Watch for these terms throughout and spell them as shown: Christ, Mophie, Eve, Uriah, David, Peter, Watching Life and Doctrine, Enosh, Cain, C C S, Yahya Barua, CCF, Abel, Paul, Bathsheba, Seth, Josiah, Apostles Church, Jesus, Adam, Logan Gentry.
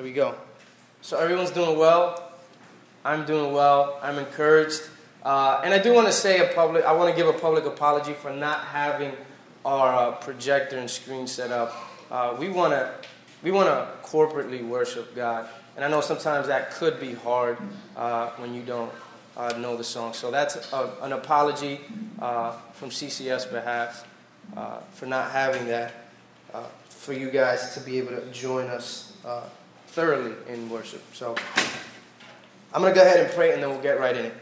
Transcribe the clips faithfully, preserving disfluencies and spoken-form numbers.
There we go. So everyone's doing well. I'm doing well. I'm encouraged. Uh, and I do want to say a public, I want to give a public apology for not having our uh, projector and screen set up. Uh, we want to we want to corporately worship God. And I know sometimes that could be hard uh, when you don't uh, know the song. So that's a, an apology uh, from C C S behalf uh, for not having that, uh, for you guys to be able to join us uh, thoroughly in worship. So I'm going to go ahead and pray, and then we'll get right in it.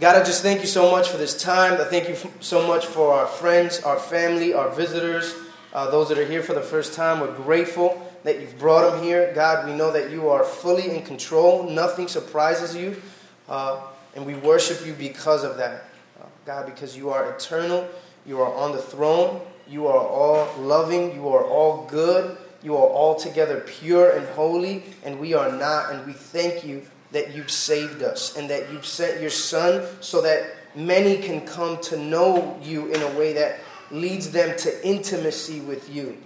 God, I just thank you so much for this time. I thank you so much for our friends, our family, our visitors, uh, those that are here for the first time. We're grateful that you've brought them here. God, we know that you are fully in control. Nothing surprises you, uh, and we worship you because of that. Uh, God, because you are eternal. You are on the throne. You are all loving. You are all good. You are altogether pure and holy, and we are not, and we thank you that you've saved us and that you've sent your Son so that many can come to know you in a way that leads them to intimacy with you.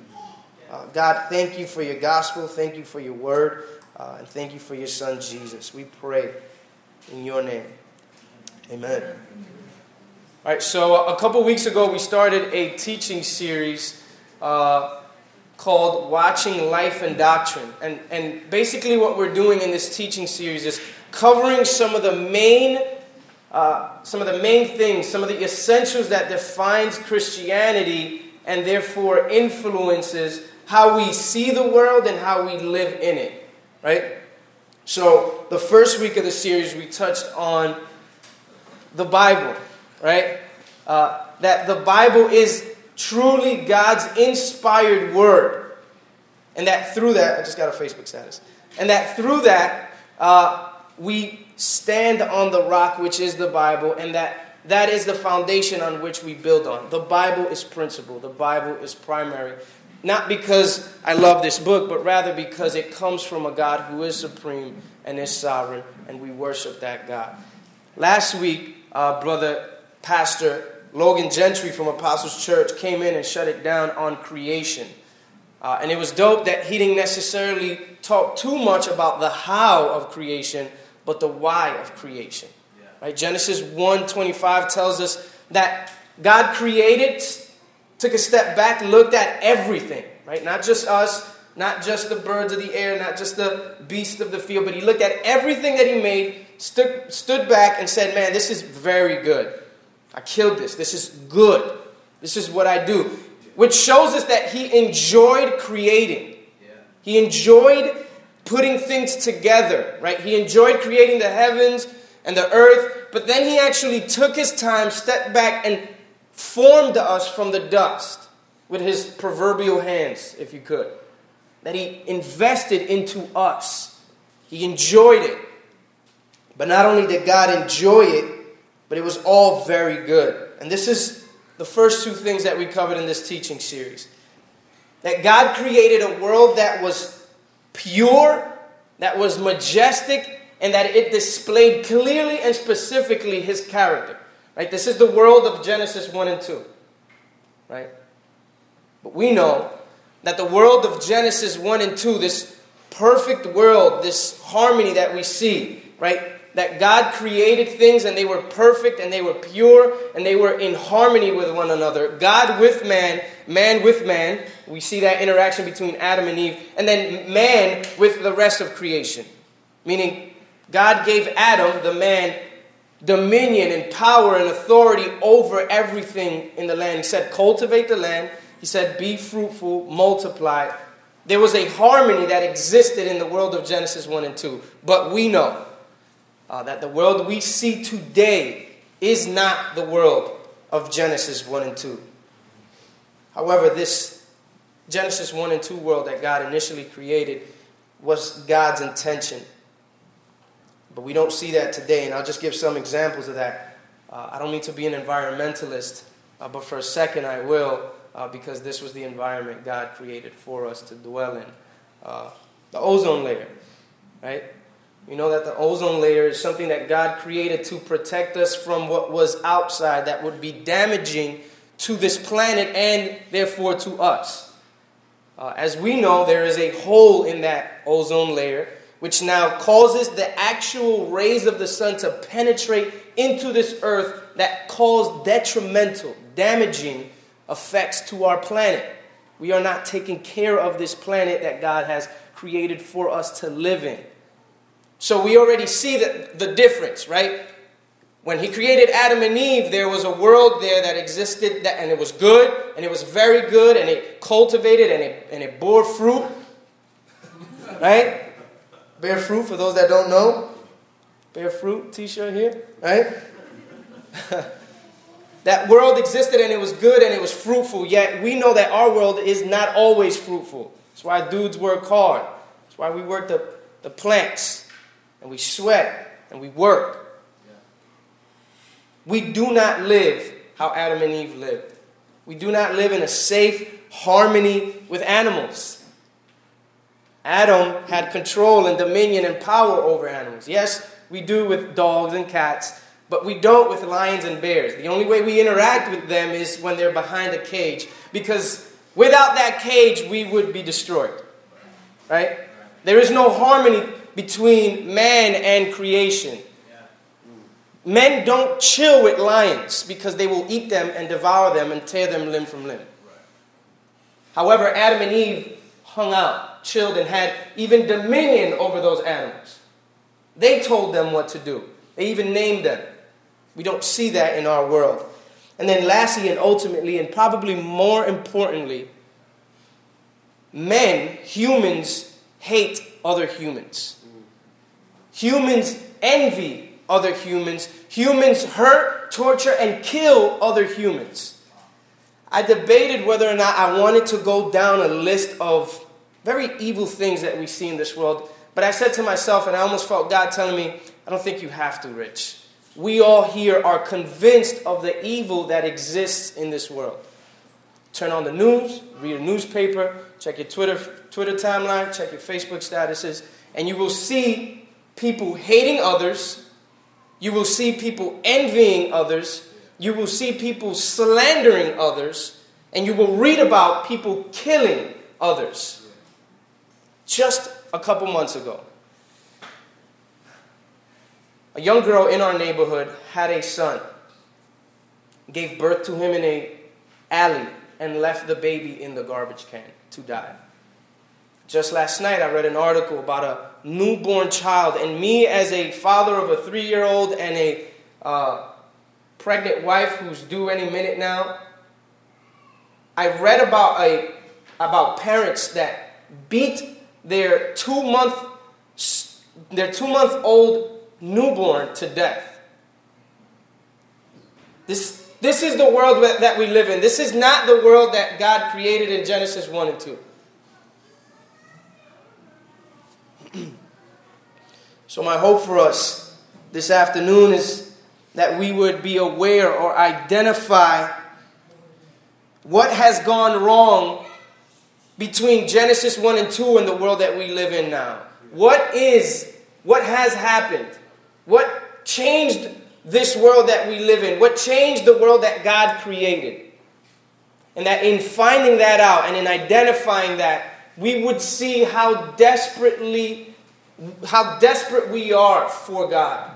Uh, God, thank you for your gospel. Thank you for your word. Uh, and thank you for your Son, Jesus. We pray in your name. Amen. All right, so a couple weeks ago, we started a teaching series uh, called Watching Life and Doctrine. And, and basically what we're doing in this teaching series is covering some of the main uh, some of the main things, some of the essentials that defines Christianity and therefore influences how we see the world and how we live in it, right? So the first week of the series, we touched on the Bible, right? Uh, that the Bible is truly God's inspired word. And that through that, I just got a Facebook status. And that through that, uh, we stand on the rock, which is the Bible. And that, that is the foundation on which we build on. The Bible is principal. The Bible is primary. Not because I love this book, but rather because it comes from a God who is supreme and is sovereign. And we worship that God. Last week, uh, brother, pastor, Logan Gentry from Apostles Church came in and shut it down on creation. Uh, and it was dope that he didn't necessarily talk too much about the how of creation, but the why of creation. Yeah. Right? Genesis one twenty-five tells us that God created, took a step back, looked at everything. Right? Not just us, not just the birds of the air, not just the beasts of the field, but he looked at everything that he made, stood, stood back and said, man, this is very good. I killed this. This is good. This is what I do. Which shows us that he enjoyed creating. Yeah. He enjoyed putting things together, right? He enjoyed creating the heavens and the earth. But then he actually took his time, stepped back, and formed us from the dust with his proverbial hands, if you could. That he invested into us. He enjoyed it. But not only did God enjoy it, but it was all very good. And this is the first two things that we covered in this teaching series. That God created a world that was pure, that was majestic, and that it displayed clearly and specifically his character. Right? This is the world of Genesis one and two. Right? But we know that the world of Genesis one and two, this perfect world, this harmony that we see, right? That God created things and they were perfect and they were pure and they were in harmony with one another. God with man, man with man. We see that interaction between Adam and Eve. And then man with the rest of creation. Meaning God gave Adam, the man, dominion and power and authority over everything in the land. He said, cultivate the land. He said, be fruitful, multiply. There was a harmony that existed in the world of Genesis one and two. But we know Uh, that the world we see today is not the world of Genesis one and two. However, this Genesis one and two world that God initially created was God's intention. But we don't see that today, and I'll just give some examples of that. Uh, I don't mean to be an environmentalist, uh, but for a second I will, uh, because this was the environment God created for us to dwell in. Uh, the ozone layer, right? You know that the ozone layer is something that God created to protect us from what was outside that would be damaging to this planet and therefore to us. Uh, as we know, there is a hole in that ozone layer, which now causes the actual rays of the sun to penetrate into this earth that cause detrimental, damaging effects to our planet. We are not taking care of this planet that God has created for us to live in. So we already see the, the difference, right? When he created Adam and Eve, there was a world there that existed, that, and it was good, and it was very good, and it cultivated, and it, and it bore fruit, right? Bear fruit, for those that don't know. Bear fruit t-shirt here, right? That world existed and it was good and it was fruitful, yet we know that our world is not always fruitful. That's why dudes work hard. That's why we work the, the plants, and we sweat, and we work. Yeah. We do not live how Adam and Eve lived. We do not live in a safe harmony with animals. Adam had control and dominion and power over animals. Yes, we do with dogs and cats, but we don't with lions and bears. The only way we interact with them is when they're behind a cage, because without that cage, we would be destroyed, right? There is no harmony between man and creation. Men don't chill with lions because they will eat them and devour them and tear them limb from limb. However, Adam and Eve hung out, chilled, and had even dominion over those animals. They told them what to do. They even named them. We don't see that in our world. And then lastly and ultimately, and probably more importantly, men, humans, hate other humans. Humans envy other humans. Humans hurt, torture, and kill other humans. I debated whether or not I wanted to go down a list of very evil things that we see in this world. But I said to myself, and I almost felt God telling me, I don't think you have to, Rich. We all here are convinced of the evil that exists in this world. Turn on the news, read a newspaper, check your Twitter, Twitter timeline, check your Facebook statuses, and you will see people hating others. You will see people envying others. You will see people slandering others. And you will read about people killing others. Just a couple months ago, a young girl in our neighborhood had a son, gave birth to him in an alley, and left the baby in the garbage can to die. Just last night, I read an article about a newborn child, and me as a father of a three-year-old and a uh, pregnant wife who's due any minute now, I read about a about parents that beat Their two month, their two month old newborn to death. This, this is the world that we live in. This is not the world that God created in Genesis one and two. So my hope for us this afternoon is that we would be aware or identify what has gone wrong between Genesis one and two and the world that we live in now. What is, what has happened? What changed this world that we live in? What changed the world that God created? And that in finding that out and in identifying that, we would see how desperately, how desperate we are for God.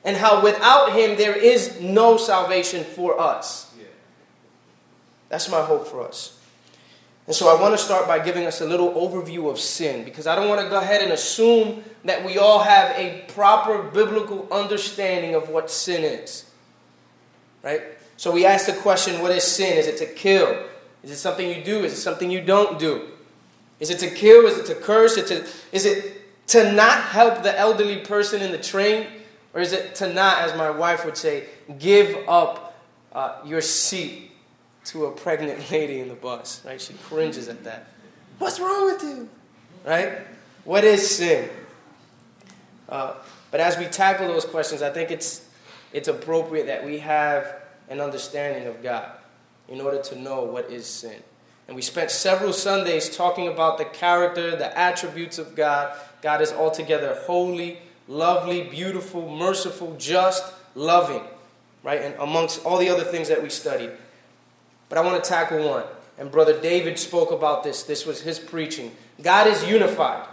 And how without Him there is no salvation for us. That's my hope for us. And so I want to start by giving us a little overview of sin, because I don't want to go ahead and assume that we all have a proper biblical understanding of what sin is, right? So we ask the question, what is sin? Is it to kill? Is it something you do? Is it something you don't do? Is it to kill? Is it to curse? Is it to, is it to not help the elderly person in the train? Or is it to not, as my wife would say, give up uh, your seat to a pregnant lady in the bus, right? She cringes at that. What's wrong with you, right? What is sin? Uh, but as we tackle those questions, I think it's it's appropriate that we have an understanding of God in order to know what is sin. And we spent several Sundays talking about the character, the attributes of God. God is altogether holy, lovely, beautiful, merciful, just, loving, right? And amongst all the other things that we studied. But I want to tackle one. And Brother David spoke about this. This was his preaching. God is unified.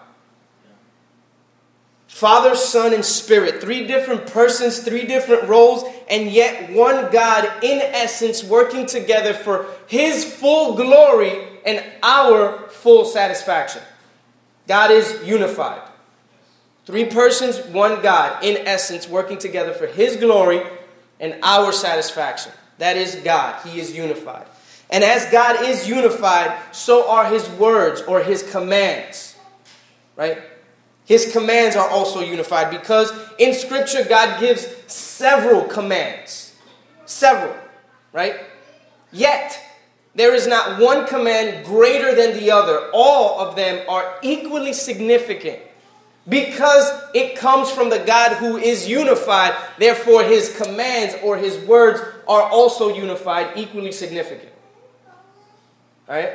Father, Son, and Spirit. Three different persons, three different roles, and yet one God in essence working together for His full glory and our full satisfaction. God is unified. Three persons, one God in essence working together for His glory and our satisfaction. That is God. He is unified. And as God is unified, so are His words or His commands. Right? His commands are also unified because in Scripture, God gives several commands. Several, right? Yet, there is not one command greater than the other. All of them are equally significant because it comes from the God who is unified. Therefore, His commands or His words are also unified, equally significant. All right?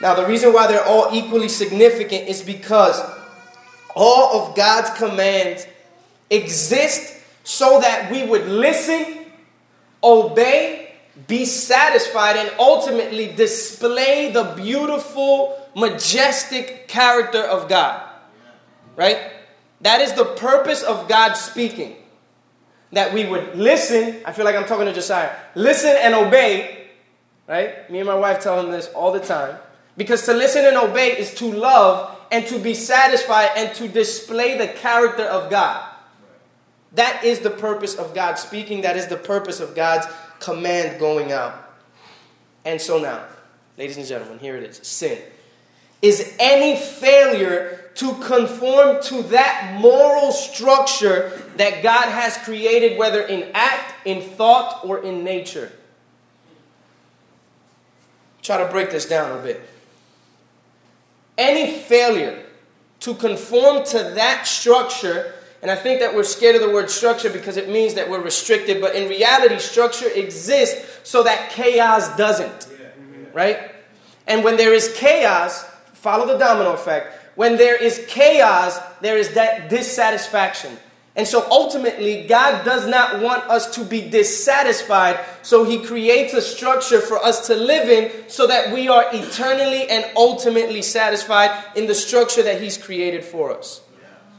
Now, the reason why they're all equally significant is because all of God's commands exist so that we would listen, obey, be satisfied, and ultimately display the beautiful, majestic character of God. Right? That is the purpose of God speaking. That we would listen. I feel like I'm talking to Josiah. Listen and obey. Right? Me and my wife tell him this all the time. Because to listen and obey is to love and to be satisfied and to display the character of God. That is the purpose of God speaking. That is the purpose of God's command going out. And so now, ladies and gentlemen, here it is. Sin is any failure to conform to that moral structure that God has created, whether in act, in thought, or in nature. Try to break this down a bit. Any failure to conform to that structure, and I think that we're scared of the word structure because it means that we're restricted, but in reality, structure exists so that chaos doesn't, yeah. Right? And when there is chaos, follow the domino effect, when there is chaos, there is that dissatisfaction. And so ultimately, God does not want us to be dissatisfied, so He creates a structure for us to live in so that we are eternally and ultimately satisfied in the structure that He's created for us.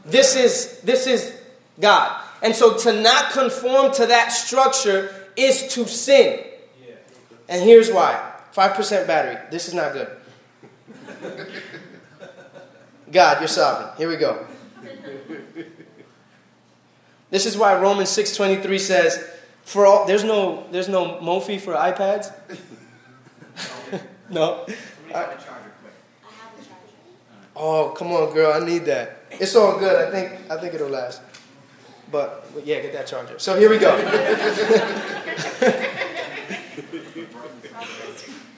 This is, this is God. And so to not conform to that structure is to sin. And here's why. five percent battery. This is not good. God, You're sovereign. Here we go. This is why Romans six twenty-three says, "For all there's no there's no Mophie for iPads." No. I, I have a charger. Oh, come on, girl! I need that. It's all good. I think I think it'll last. But, but yeah, get that charger. So here we go.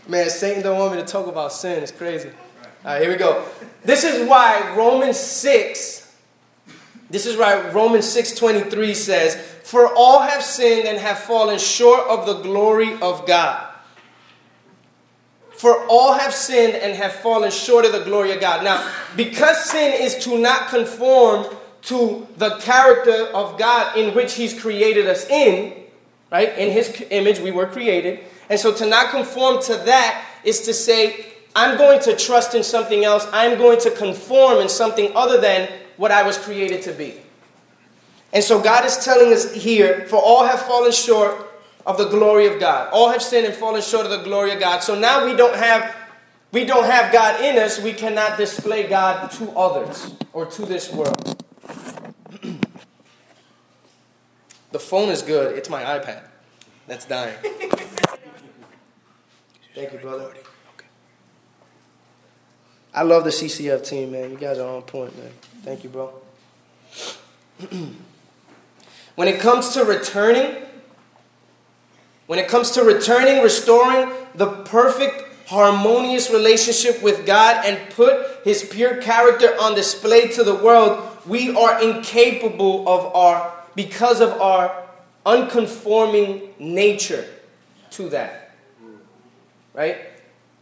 Man, Satan don't want me to talk about sin. It's crazy. All right, here we go. This is why Romans six. This is why Romans six twenty-three says, "For all have sinned and have fallen short of the glory of God." For all have sinned and have fallen short of the glory of God. Now, because sin is to not conform to the character of God in which He's created us in, right? In His image we were created. And so to not conform to that is to say, I'm going to trust in something else. I'm going to conform in something other than what I was created to be. And so God is telling us here, for all have fallen short of the glory of God. All have sinned and fallen short of the glory of God. So now we don't have, we don't have God in us. We cannot display God to others or to this world. The phone is good. It's my iPad. That's dying. Thank you, brother. I love the C C F team, man. You guys are on point, man. Thank you, bro. When it comes to returning, when it comes to returning, restoring the perfect, harmonious relationship with God and put His pure character on display to the world, we are incapable of our, because of our unconforming nature to that. Right?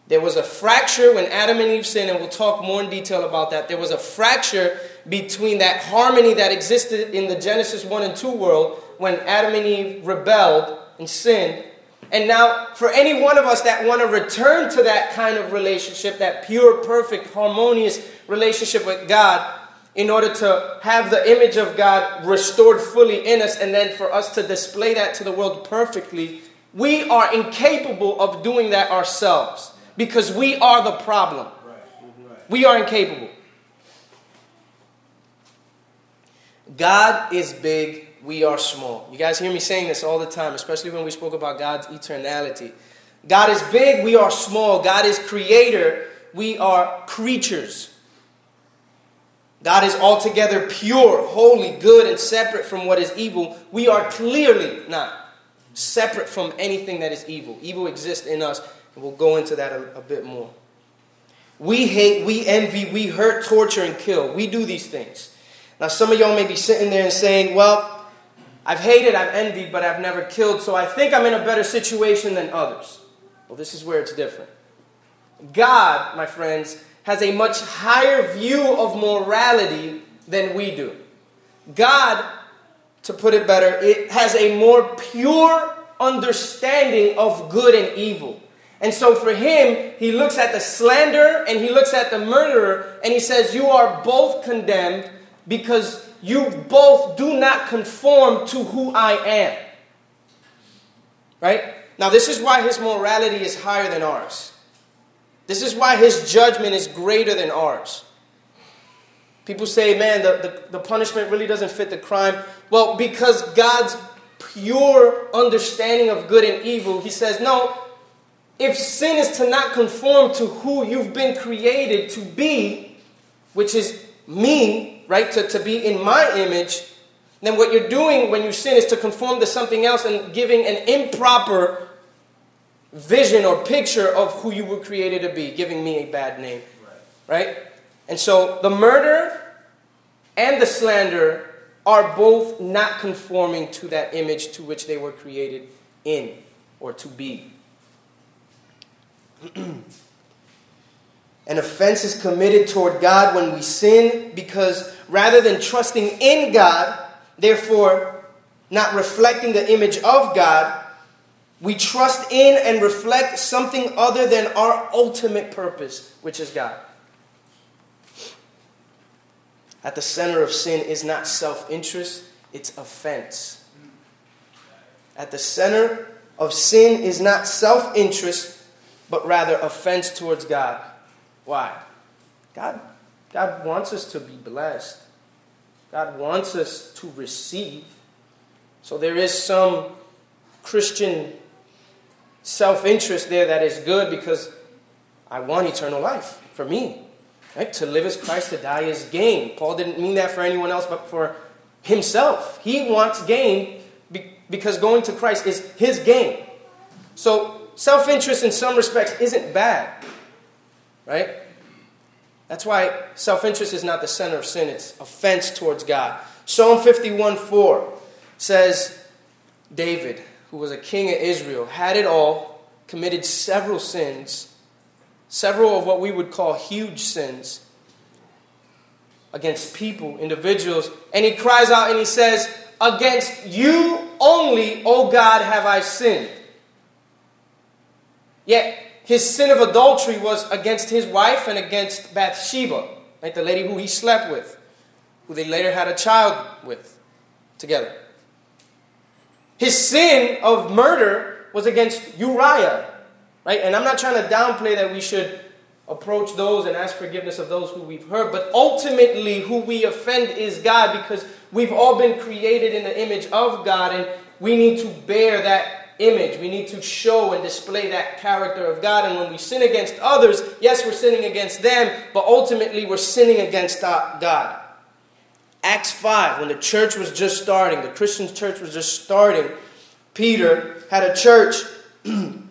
There was a fracture when Adam and Eve sinned, and we'll talk more in detail about that. There was a fracture between that harmony that existed in the Genesis one and two world when Adam and Eve rebelled and sinned, And now, for any one of us that want to return to that kind of relationship, that pure, perfect, harmonious relationship with God, in order to have the image of God restored fully in us, and then for us to display that to the world perfectly, we are incapable of doing that ourselves, because we are the problem. We are incapable. God is big. We are small. You guys hear me saying this all the time, especially when we spoke about God's eternality. God is big. We are small. God is creator. We are creatures. God is altogether pure, holy, good, and separate from what is evil. We are clearly not separate from anything that is evil. Evil exists in us, and we'll go into that a, a bit more. We hate, we envy, we hurt, torture, and kill. We do these things. Now, some of y'all may be sitting there and saying, well, I've hated, I've envied, but I've never killed, so I think I'm in a better situation than others. Well, this is where it's different. God, my friends, has a much higher view of morality than we do. God, to put it better, it has a more pure understanding of good and evil. And so for him, he looks at the slanderer and he looks at the murderer and he says, you are both condemned because you both do not conform to who I am. Right? Now, this is why his morality is higher than ours. This is why his judgment is greater than ours. People say, man, the, the, the punishment really doesn't fit the crime. Well, because God's pure understanding of good and evil, he says, no, if sin is to not conform to who you've been created to be, which is me, right, to, to be in my image, then what you're doing when you sin is to conform to something else and giving an improper vision or picture of who you were created to be, giving me a bad name, right? right? And so the murderer and the slanderer are both not conforming to that image to which they were created in or to be. An offense is committed toward God when we sin because rather than trusting in God, therefore not reflecting the image of God, we trust in and reflect something other than our ultimate purpose, which is God. At the center of sin is not self-interest, it's offense. At the center of sin is not self-interest, but rather offense towards God. Why? God, God wants us to be blessed. God wants us to receive. So there is some Christian self-interest there that is good because I want eternal life for me. Right? To live is Christ, to die is gain. Paul didn't mean that for anyone else but for himself. He wants gain because going to Christ is his gain. So self-interest in some respects isn't bad. Right? That's why self-interest is not the center of sin. It's offense towards God. Psalm fifty-one four says, David, who was a king of Israel, had it all, committed several sins, several of what we would call huge sins against people, individuals. And he cries out and he says, against you only, O God, have I sinned. Yet his sin of adultery was against his wife and against Bathsheba, right? The lady who he slept with, who they later had a child with together. His sin of murder was against Uriah, right? And I'm not trying to downplay that we should approach those and ask forgiveness of those who we've hurt, but ultimately who we offend is God because we've all been created in the image of God and we need to bear that image. We need to show and display that character of God. And when we sin against others, yes, we're sinning against them, but ultimately we're sinning against God. Acts five, when the church was just starting, the Christian church was just starting, Peter had a church and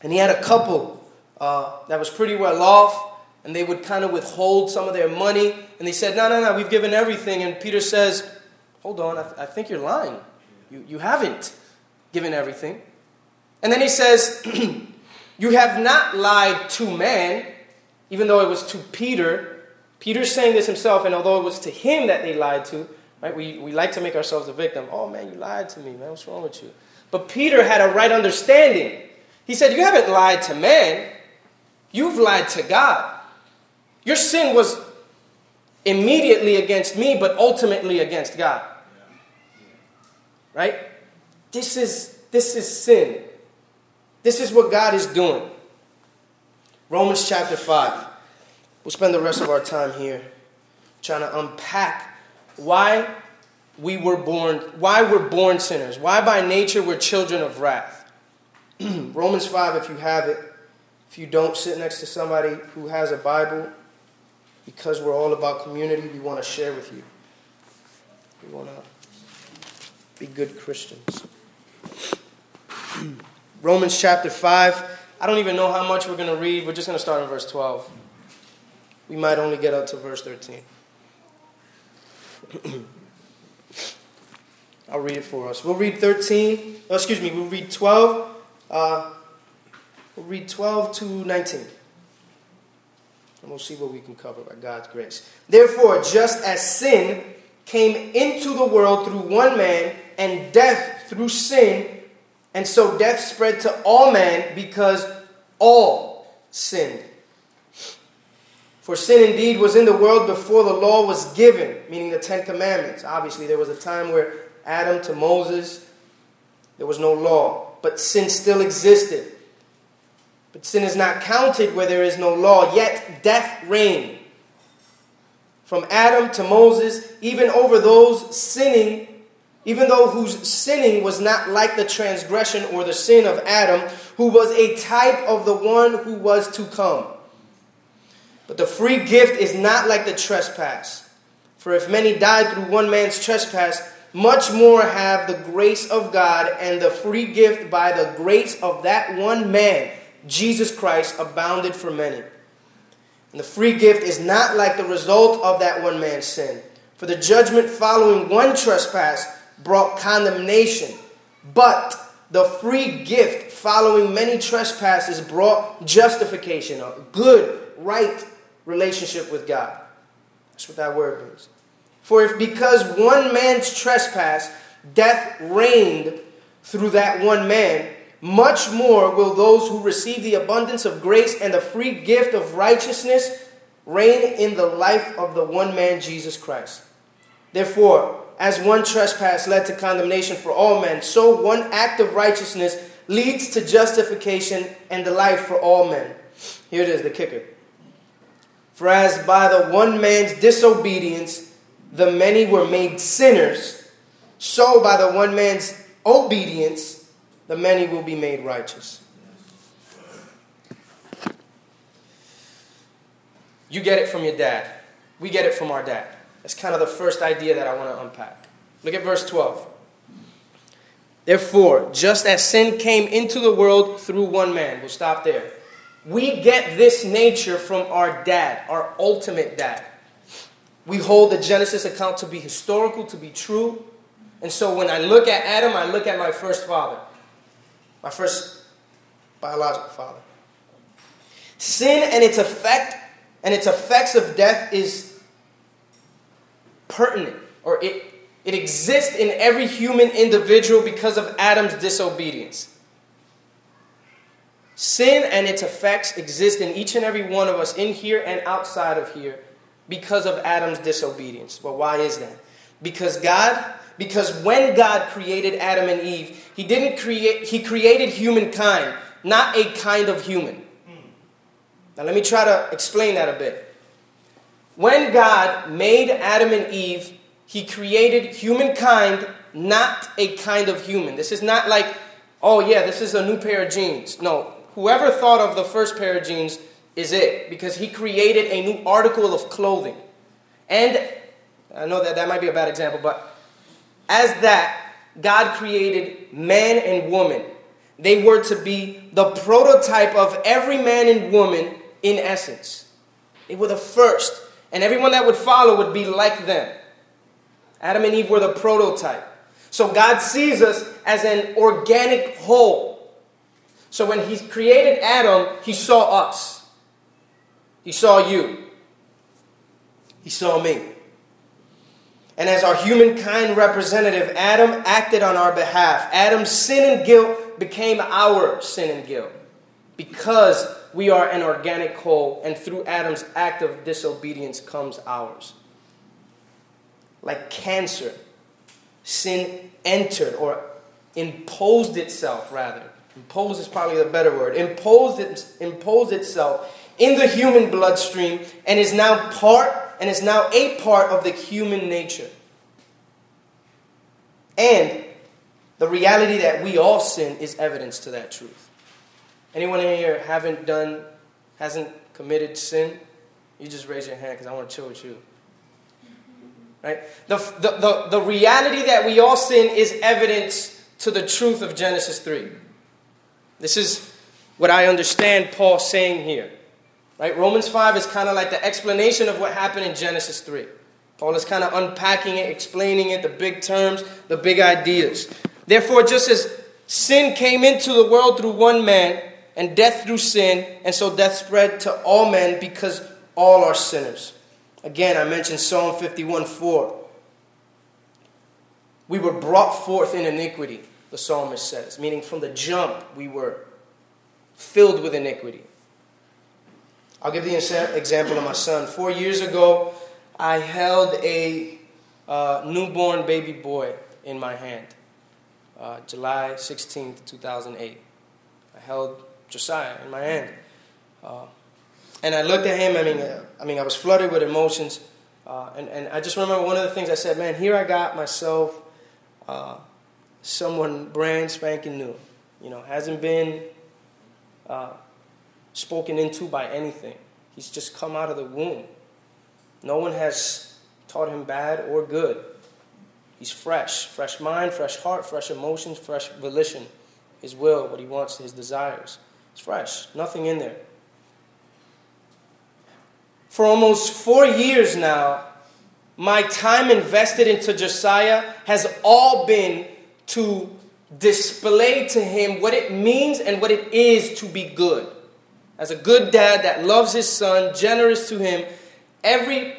he had a couple uh, that was pretty well off and they would kind of withhold some of their money. And they said, no, no, no, we've given everything. And Peter says, hold on, I, th- I think you're lying. You, you haven't given everything. And then he says, you have not lied to man, even though it was to Peter. Peter's saying this himself, and although it was to him that they lied to, right? We, we like to make ourselves a victim. Oh, man, you lied to me, man. What's wrong with you? But Peter had a right understanding. He said, you haven't lied to man. You've lied to God. Your sin was immediately against me, but ultimately against God. Right? This is, this is sin. This is what God is doing. Romans chapter five. We'll spend the rest of our time here trying to unpack why we were born, why we're born sinners, why by nature we're children of wrath. Romans five, if you have it. If you don't, sit next to somebody who has a Bible, because we're all about community. We want to share with you. We want to be good Christians. Romans chapter five. I don't even know how much we're going to read. We're just going to start in verse twelve. We might only get up to verse thirteen. I'll read it for us. We'll read thirteen. Oh, excuse me. We'll read twelve. Uh, we'll read twelve to nineteen. And we'll see what we can cover by God's grace. Therefore, just as sin came into the world through one man, and death through sin, and so death spread to all men because all sinned. For sin indeed was in the world before the law was given, meaning the Ten Commandments. Obviously, there was a time where Adam to Moses, there was no law, but sin still existed. But sin is not counted where there is no law, yet death reigned from Adam to Moses, even over those sinning, even though whose sinning was not like the transgression or the sin of Adam, who was a type of the one who was to come. But the free gift is not like the trespass. For if many died through one man's trespass, much more have the grace of God and the free gift by the grace of that one man, Jesus Christ, abounded for many. And the free gift is not like the result of that one man's sin. For the judgment following one trespass brought condemnation, but the free gift following many trespasses brought justification, a good, right relationship with God. That's what that word means. For if because one man's trespass, death reigned through that one man, much more will those who receive the abundance of grace and the free gift of righteousness reign in the life of the one man, Jesus Christ. Therefore, as one trespass led to condemnation for all men, so one act of righteousness leads to justification and the life for all men. Here it is, the kicker. For as by the one man's disobedience the many were made sinners, so by the one man's obedience the many will be made righteous. You get it from your dad. We get it from our dad. That's kind of the first idea that I want to unpack. Look at verse twelve. Therefore, just as sin came into the world through one man. We'll stop there. We get this nature from our dad, our ultimate dad. We hold the Genesis account to be historical, to be true. And so when I look at Adam, I look at my first father. My first biological father. Sin and its effect and its effects of death is pertinent, or it, it exists in every human individual because of Adam's disobedience. Sin and its effects exist in each and every one of us in here and outside of here because of Adam's disobedience. Well, why is that? Because God, because when God created Adam and Eve, he didn't create, he created humankind, not a kind of human. Now let me try to explain that a bit. When God made Adam and Eve, he created humankind, not a kind of human. This is not like, oh yeah, this is a new pair of jeans. No, whoever thought of the first pair of jeans is it, because he created a new article of clothing. And I know that that might be a bad example, but as that, God created man and woman. They were to be the prototype of every man and woman in essence. They were the first. And everyone that would follow would be like them. Adam and Eve were the prototype. So God sees us as an organic whole. So when he created Adam, he saw us. He saw you. He saw me. And as our humankind representative, Adam acted on our behalf. Adam's sin and guilt became our sin and guilt, because we are an organic whole, and through Adam's act of disobedience comes ours. Like cancer, sin entered, or imposed itself, rather. Imposed is probably the better word. Imposed, it, imposed itself in the human bloodstream, and is now part, and is now a part of the human nature. And the reality that we all sin is evidence to that truth. Anyone in here haven't done, hasn't committed sin? You just raise your hand because I want to chill with you. Right? The, the, the, the reality that we all sin is evidence to the truth of Genesis three. This is what I understand Paul saying here. Right? Romans five is kind of like the explanation of what happened in Genesis three. Paul is kind of unpacking it, explaining it, the big terms, the big ideas. Therefore, just as sin came into the world through one man, and death through sin, and so death spread to all men because all are sinners. Again, I mentioned Psalm fifty-one four. We were brought forth in iniquity, the psalmist says, meaning from the jump we were filled with iniquity. I'll give the example of my son. Four years ago, I held a uh, newborn baby boy in my hand. Uh, July sixteenth, two thousand eight. I held Josiah in my hand. Uh, and I looked at him. I mean, I mean, I was flooded with emotions. Uh, and, and I just remember one of the things I said, man, here I got myself uh, someone brand spanking new. You know, hasn't been... Uh, spoken into by anything. He's just come out of the womb. No one has taught him bad or good. He's fresh. Fresh mind, fresh heart, fresh emotions, fresh volition. His will, what he wants, his desires. It's fresh. Nothing in there. For almost four years now, my time invested into Josiah has all been to display to him what it means and what it is to be good. As a good dad that loves his son, generous to him, every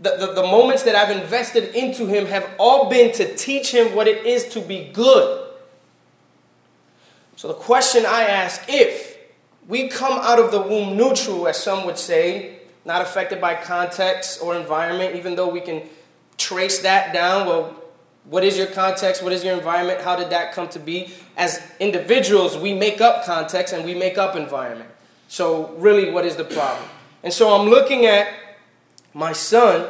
the, the, the moments that I've invested into him have all been to teach him what it is to be good. So the question I ask, if we come out of the womb neutral, as some would say, not affected by context or environment, even though we can trace that down, well, what is your context? What is your environment? How did that come to be? As individuals, we make up context and we make up environment. So really, what is the problem? And so I'm looking at my son,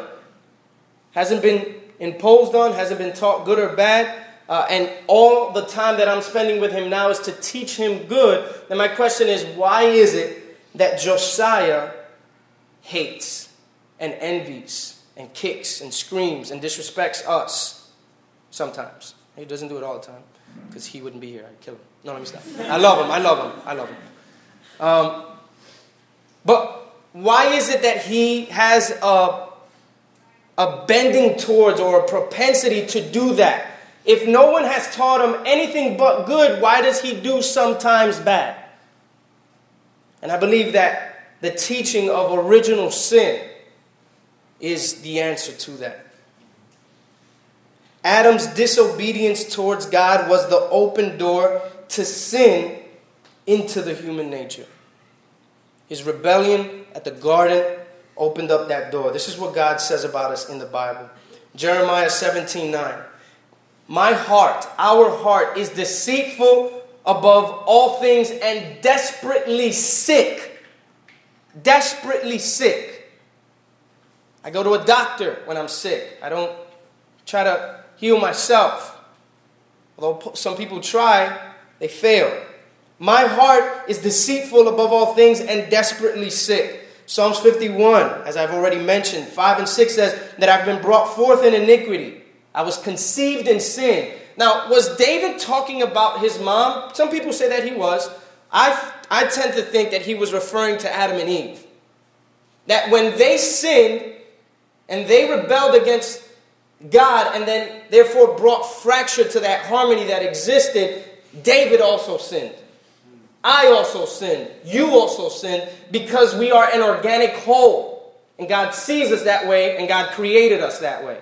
hasn't been imposed on, hasn't been taught good or bad, uh, and all the time that I'm spending with him now is to teach him good. And my question is, why is it that Josiah hates and envies and kicks and screams and disrespects us sometimes? He doesn't do it all the time because he wouldn't be here. I'd kill him. No, let me stop. I love him. I love him. I love him. Um, but why is it that he has a, a bending towards or a propensity to do that? If no one has taught him anything but good, why does he do sometimes bad? And I believe that the teaching of original sin is the answer to that. Adam's disobedience towards God was the open door to sin into the human nature. His rebellion at the garden opened up that door. This is what God says about us in the Bible. Jeremiah seventeen nine. My heart, our heart, is deceitful above all things and desperately sick. Desperately sick. I go to a doctor when I'm sick. I don't try to heal myself. Although some people try, they fail. My heart is deceitful above all things and desperately sick. Psalms fifty-one, as I've already mentioned, five and six says that I've been brought forth in iniquity. I was conceived in sin. Now, was David talking about his mom? Some people say that he was. I, I tend to think that he was referring to Adam and Eve. That when they sinned and they rebelled against God and then therefore brought fracture to that harmony that existed, David also sinned. I also sinned. You also sinned, because we are an organic whole. And God sees us that way, and God created us that way.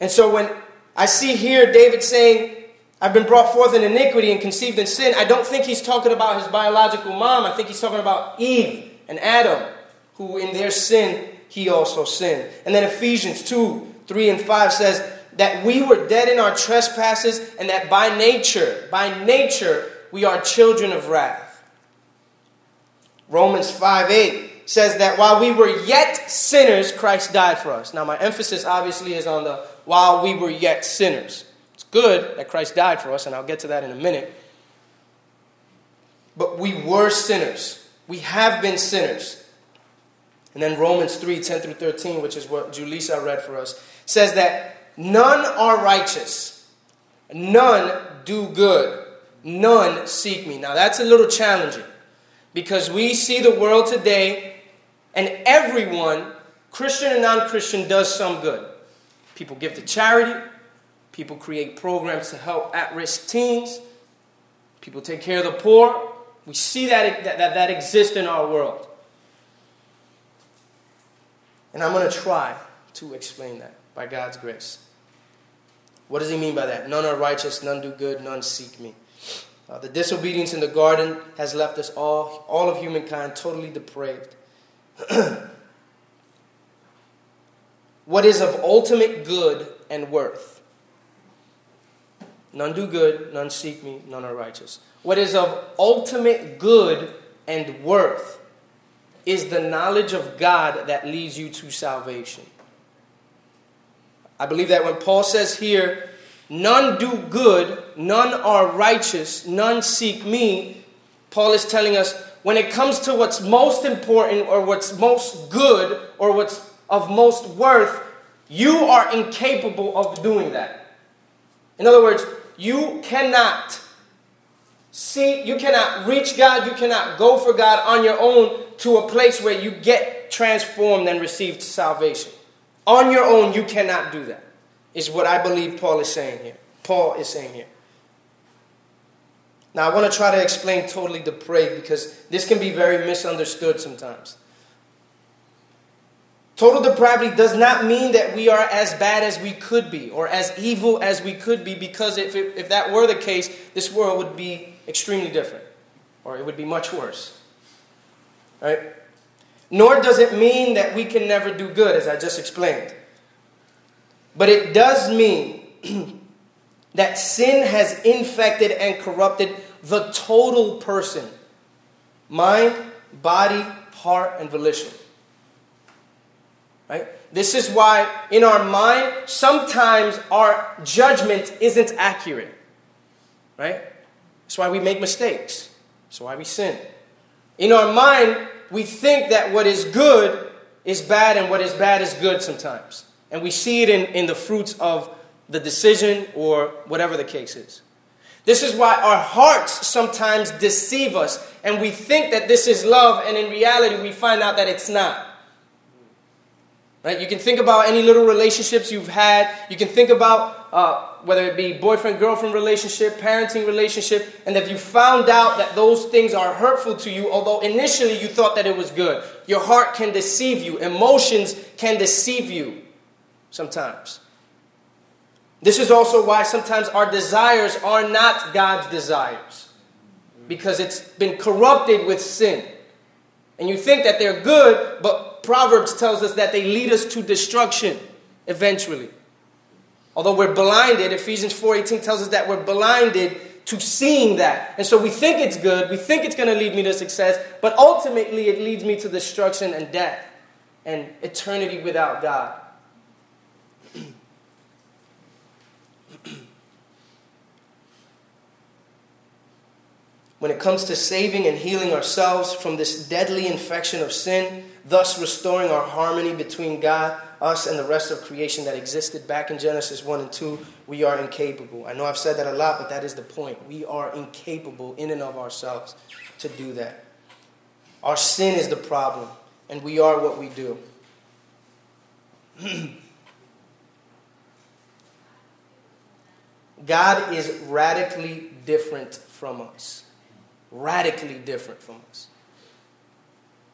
And so when I see here David saying, I've been brought forth in iniquity and conceived in sin, I don't think he's talking about his biological mom. I think he's talking about Eve and Adam, who in their sin, he also sinned. And then Ephesians two, three and five says that we were dead in our trespasses and that by nature, by nature, we are children of wrath. Romans five eight says that while we were yet sinners, Christ died for us. Now my emphasis obviously is on the while we were yet sinners. It's good that Christ died for us, and I'll get to that in a minute. But we were sinners. We have been sinners. And then Romans three, ten through thirteen, which is what Julissa read for us, says that none are righteous, none do good, none seek me. Now that's a little challenging, because we see the world today and everyone, Christian and non-Christian, does some good. People give to charity. People create programs to help at-risk teens. People take care of the poor. We see that that, that, that exists in our world. And I'm going to try to explain that by God's grace. What does he mean by that? None are righteous, none do good, none seek me. Uh, the disobedience in the garden has left us all, all of humankind, totally depraved. What is of ultimate good and worth? None do good, none seek me, none are righteous. What is of ultimate good and worth is the knowledge of God that leads you to salvation. I believe that when Paul says here, none do good, none are righteous, none seek me, Paul is telling us when it comes to what's most important or what's most good or what's of most worth, you are incapable of doing that. In other words, you cannot see, you cannot reach God, you cannot go for God on your own to a place where you get transformed and receive salvation. On your own, you cannot do that. Is what I believe Paul is saying here. Paul is saying here. Now I want to try to explain totally depraved, because this can be very misunderstood sometimes. Total depravity does not mean that we are as bad as we could be or as evil as we could be, because if, it, if that were the case, this world would be extremely different, or it would be much worse. Right? Nor does it mean that we can never do good, as I just explained. But it does mean that sin has infected and corrupted the total person. Mind, body, heart, and volition. Right? This is why in our mind, sometimes our judgment isn't accurate. Right? That's why we make mistakes. That's why we sin. In our mind, we think that what is good is bad and what is bad is good sometimes. And we see it in, in the fruits of the decision or whatever the case is. This is why our hearts sometimes deceive us. And we think that this is love, and in reality we find out that it's not. Right? You can think about any little relationships you've had. You can think about uh, whether it be boyfriend-girlfriend relationship, parenting relationship. And if you found out that those things are hurtful to you, although initially you thought that it was good, your heart can deceive you. Emotions can deceive you. Sometimes. This is also why sometimes our desires are not God's desires, because it's been corrupted with sin. And you think that they're good, but Proverbs tells us that they lead us to destruction eventually. Although we're blinded, Ephesians four eighteen tells us that we're blinded to seeing that. And so we think it's good, we think it's going to lead me to success, but ultimately it leads me to destruction and death and eternity without God. When it comes to saving and healing ourselves from this deadly infection of sin, thus restoring our harmony between God, us, and the rest of creation that existed back in Genesis one and two, we are incapable. I know I've said that a lot, but that is the point. We are incapable in and of ourselves to do that. Our sin is the problem, and we are what we do. God is radically different from us. Radically different from us.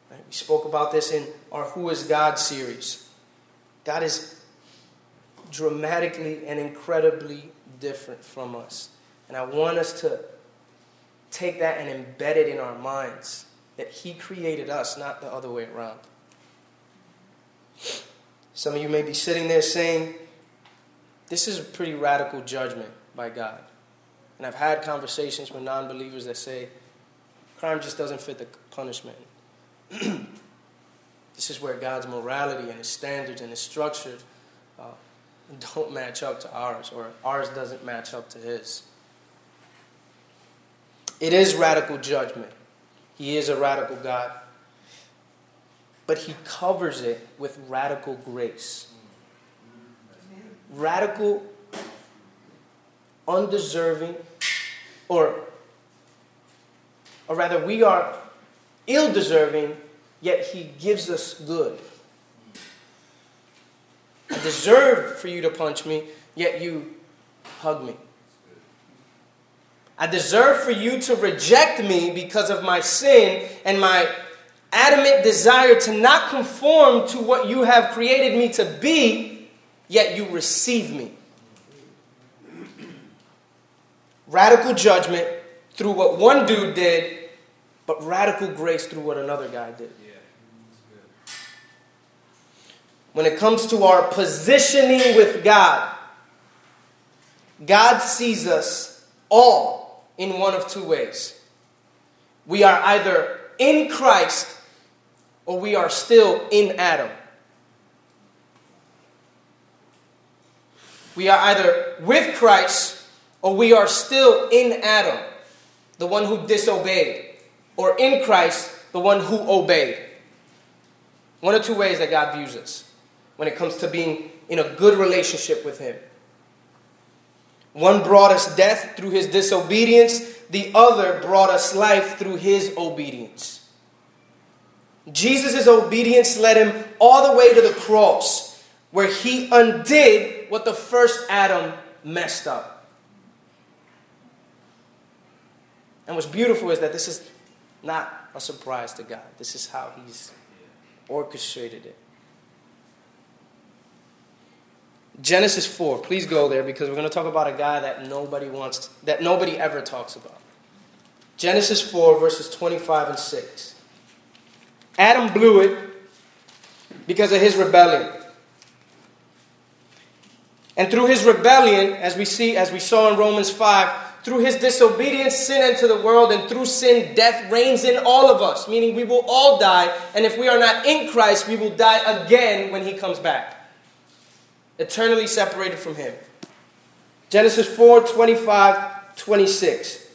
Right? We spoke about this in our Who is God series. God is dramatically and incredibly different from us. And I want us to take that and embed it in our minds, that he created us, not the other way around. Some of you may be sitting there saying, this is a pretty radical judgment by God. And I've had conversations with non-believers that say, crime just doesn't fit the punishment. This is where God's morality and his standards and his structure uh, don't match up to ours, or ours doesn't match up to his. It is radical judgment. He is a radical God. But he covers it with radical grace. Radical, undeserving, or, or rather, we are ill-deserving, yet he gives us good. I deserve for you to punch me, yet you hug me. I deserve for you to reject me because of my sin and my adamant desire to not conform to what you have created me to be, yet you receive me. Radical judgment through what one dude did, but radical grace through what another guy did. When it comes to our positioning with God, God sees us all in one of two ways. We are either in Christ, or we are still in Adam. We are either with Christ, or we are still in Adam, the one who disobeyed, or in Christ, the one who obeyed. One of two ways that God views us when it comes to being in a good relationship with him. One brought us death through his disobedience. The other brought us life through his obedience. Jesus' obedience led him all the way to the cross, where he undid what the first Adam messed up. And what's beautiful is that this is not a surprise to God. This is how he's orchestrated it. Genesis four, please go there, because we're going to talk about a guy that nobody wants, that nobody ever talks about. Genesis four, verses twenty-five and six. Adam blew it because of his rebellion. And through his rebellion, as we see, as we saw in Romans five, through his disobedience, sin entered the world, and through sin, death reigns in all of us, meaning we will all die, and if we are not in Christ, we will die again when he comes back. Eternally separated from him. Genesis four, twenty-five, twenty-six.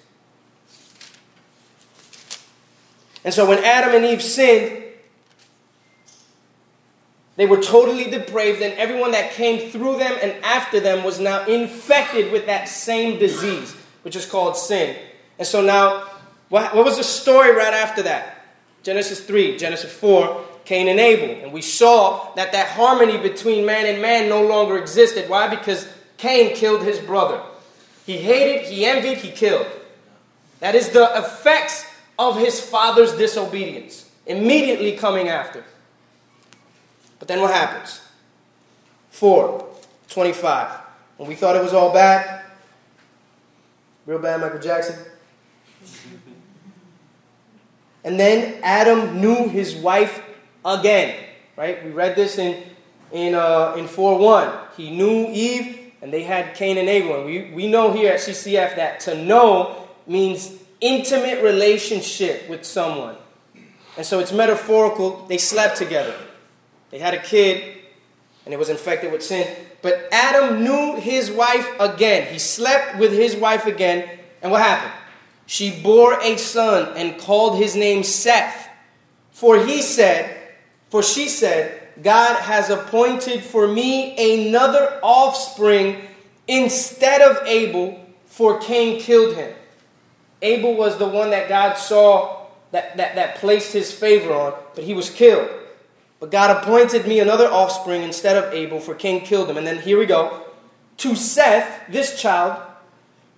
And so when Adam and Eve sinned, they were totally depraved, and everyone that came through them and after them was now infected with that same disease, which is called sin. And so now, what, what was the story right after that? Genesis three, Genesis four. Cain and Abel. And we saw that that harmony between man and man no longer existed. Why? Because Cain killed his brother. He hated, he envied, he killed. That is the effects of his father's disobedience, immediately coming after. But then what happens? four, twenty-five. When we thought it was all bad, real bad Michael Jackson. And then Adam knew his wife again, right? We read this in in uh, in four one. He knew Eve, and they had Cain and Abel. And we, we know here at C C F that to know means intimate relationship with someone. And so it's metaphorical. They slept together. They had a kid, and it was infected with sin. But Adam knew his wife again. He slept with his wife again. And what happened? She bore a son and called his name Seth. For he said... For she said, God has appointed for me another offspring instead of Abel, for Cain killed him. Abel was the one that God saw that, that, that placed his favor on, but he was killed. But God appointed me another offspring instead of Abel, for Cain killed him. And then here we go. To Seth, this child,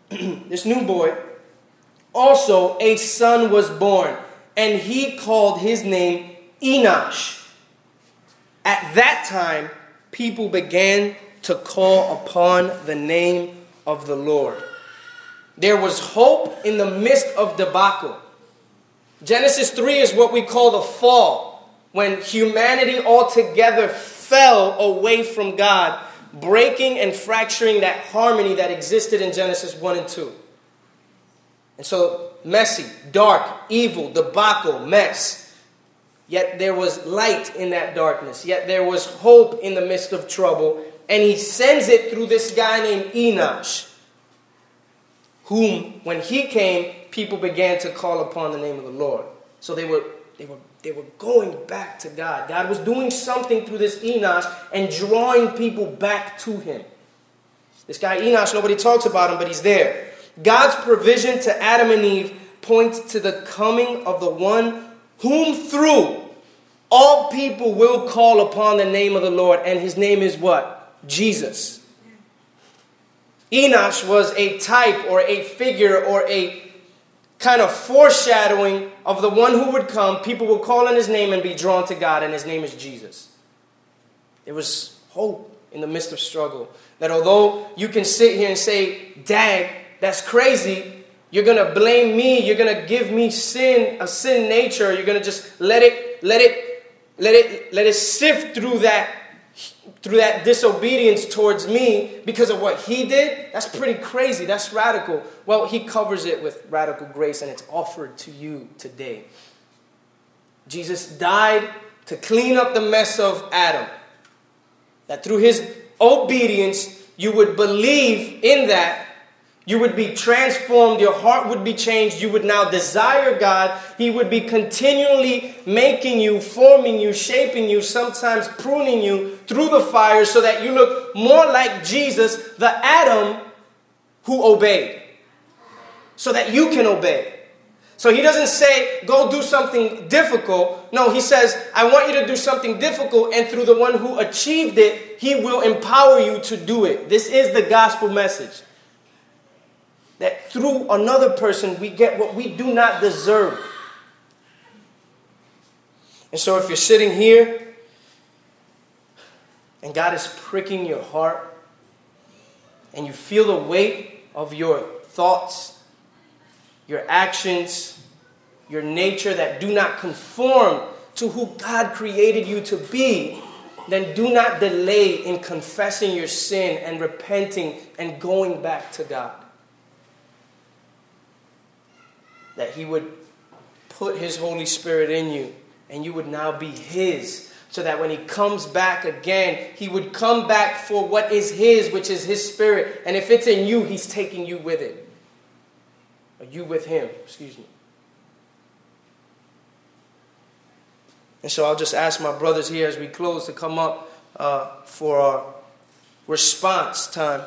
this new boy, also a son was born, and he called his name Enosh. At that time, people began to call upon the name of the Lord. There was hope in the midst of debacle. Genesis three is what we call the fall, when humanity altogether fell away from God, breaking and fracturing that harmony that existed in Genesis one and two. And so, messy, dark, evil, debacle, mess. Yet there was light in that darkness. Yet there was hope in the midst of trouble. And he sends it through this guy named Enosh, whom, when he came, people began to call upon the name of the Lord. So they were, they were, they were going back to God. God was doing something through this Enosh and drawing people back to him. This guy Enosh, nobody talks about him, but he's there. God's provision to Adam and Eve points to the coming of the one whom through all people will call upon the name of the Lord. And his name is what? Jesus. Enosh was a type or a figure or a kind of foreshadowing of the one who would come. People will call on his name and be drawn to God, and his name is Jesus. There was hope in the midst of struggle. That although you can sit here and say, dang, that's crazy, you're going to blame me, you're going to give me sin, a sin nature, you're going to just let it, let it, let it, let it sift through that, through that disobedience towards me because of what he did, that's pretty crazy. That's radical. Well, he covers it with radical grace, and it's offered to you today. Jesus died to clean up the mess of Adam. That through his obedience, you would believe in that. You would be transformed. Your heart would be changed. You would now desire God. He would be continually making you, forming you, shaping you, sometimes pruning you through the fire so that you look more like Jesus, the Adam who obeyed, so that you can obey. So he doesn't say, go do something difficult. No, he says, I want you to do something difficult, and through the one who achieved it, he will empower you to do it. This is the gospel message. That through another person, we get what we do not deserve. And so if you're sitting here and God is pricking your heart and you feel the weight of your thoughts, your actions, your nature that do not conform to who God created you to be, then do not delay in confessing your sin and repenting and going back to God. That he would put his Holy Spirit in you, and you would now be his, so that when he comes back again, he would come back for what is his, which is his spirit. And if it's in you, he's taking you with it. Or you with him, excuse me. And so I'll just ask my brothers here as we close to come up uh, for our response time.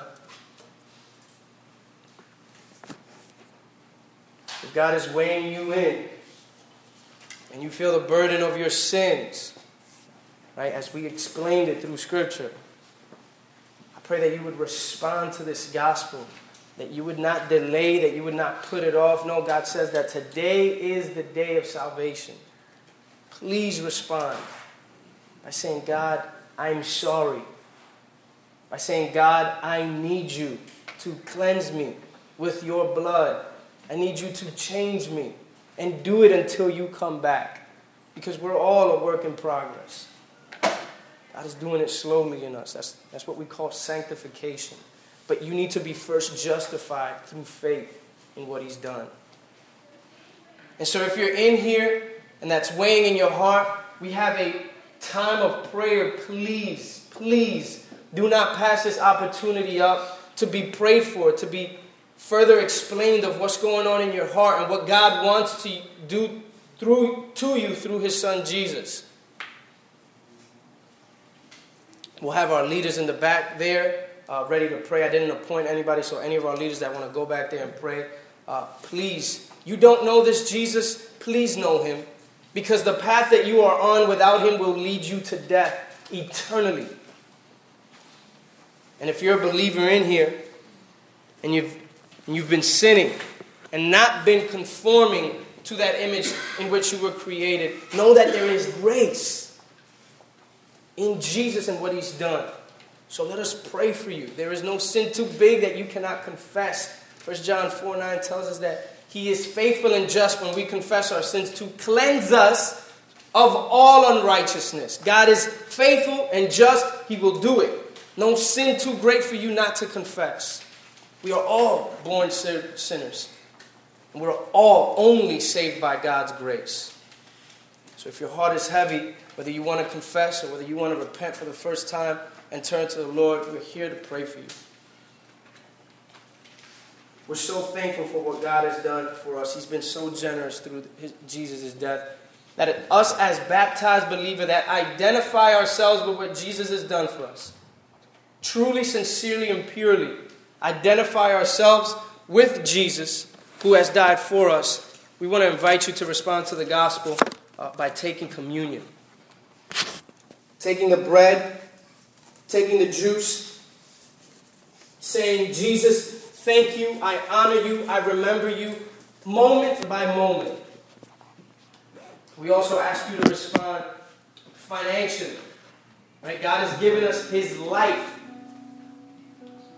If God is weighing you in and you feel the burden of your sins, right, as we explained it through Scripture, I pray that you would respond to this gospel, that you would not delay, that you would not put it off. No, God says that today is the day of salvation. Please respond by saying, God, I'm sorry. By saying, God, I need you to cleanse me with your blood. I need you to change me, and do it until you come back, because we're all a work in progress. God is doing it slowly in us. That's, that's what we call sanctification. But you need to be first justified through faith in what he's done. And so if you're in here and that's weighing in your heart, we have a time of prayer. Please, please do not pass this opportunity up to be prayed for, to be further explained of what's going on in your heart and what God wants to do through to you through his son Jesus. We'll have our leaders in the back there uh, ready to pray. I didn't appoint anybody, so any of our leaders that want to go back there and pray, uh, please, you don't know this Jesus, please know him, because the path that you are on without him will lead you to death eternally. And if you're a believer in here and you've And you've been sinning and not been conforming to that image in which you were created, know that there is grace in Jesus and what he's done. So let us pray for you. There is no sin too big that you cannot confess. First John four nine tells us that He is faithful and just when we confess our sins to cleanse us of all unrighteousness. God is faithful and just. He will do it. No sin too great for you not to confess. We are all born sinners. And we're all only saved by God's grace. So if your heart is heavy, whether you want to confess or whether you want to repent for the first time and turn to the Lord, we're here to pray for you. We're so thankful for what God has done for us. He's been so generous through his, Jesus' death. That it, us as baptized believers that identify ourselves with what Jesus has done for us, truly, sincerely, and purely identify ourselves with Jesus who has died for us, we want to invite you to respond to the gospel uh, by taking communion. Taking the bread, taking the juice, saying, Jesus, thank you, I honor you, I remember you, moment by moment. We also ask you to respond financially. Right? God has given us His life.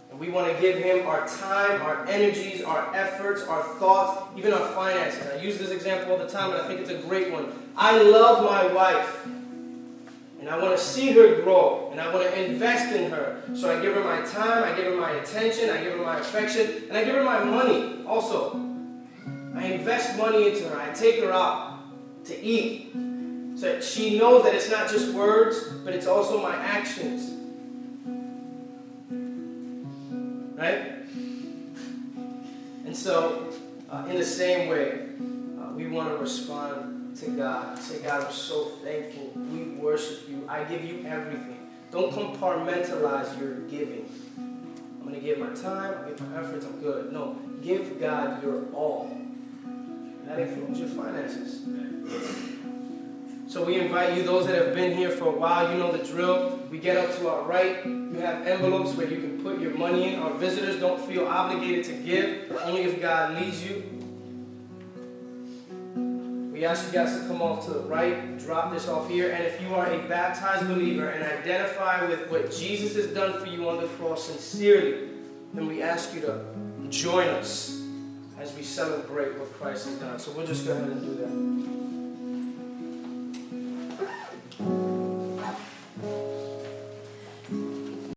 And we want to give Him our time, our energies, our efforts, our thoughts, even our finances. I use this example all the time, and I think it's a great one. I love my wife. And I want to see her grow. And I want to invest in her. So I give her my time, I give her my attention, I give her my affection, and I give her my money also. I invest money into her. I take her out to eat, so that she knows that it's not just words, but it's also my actions. Right? And so, uh, in the same way, uh, we want to respond to God. Say, God, I'm so thankful. We worship you. I give you everything. Don't compartmentalize your giving. I'm going to give my time, I'll give my efforts, I'm good. No, give God your all. That includes your finances. So we invite you, those that have been here for a while, you know the drill. We get up to our right. You have envelopes where you can put your money in. Our visitors don't feel obligated to give, only if God leads you. We ask you guys to come off to the right, drop this off here. And if you are a baptized believer and identify with what Jesus has done for you on the cross sincerely, then we ask you to join us as we celebrate what Christ has done. So we'll just go ahead and do that.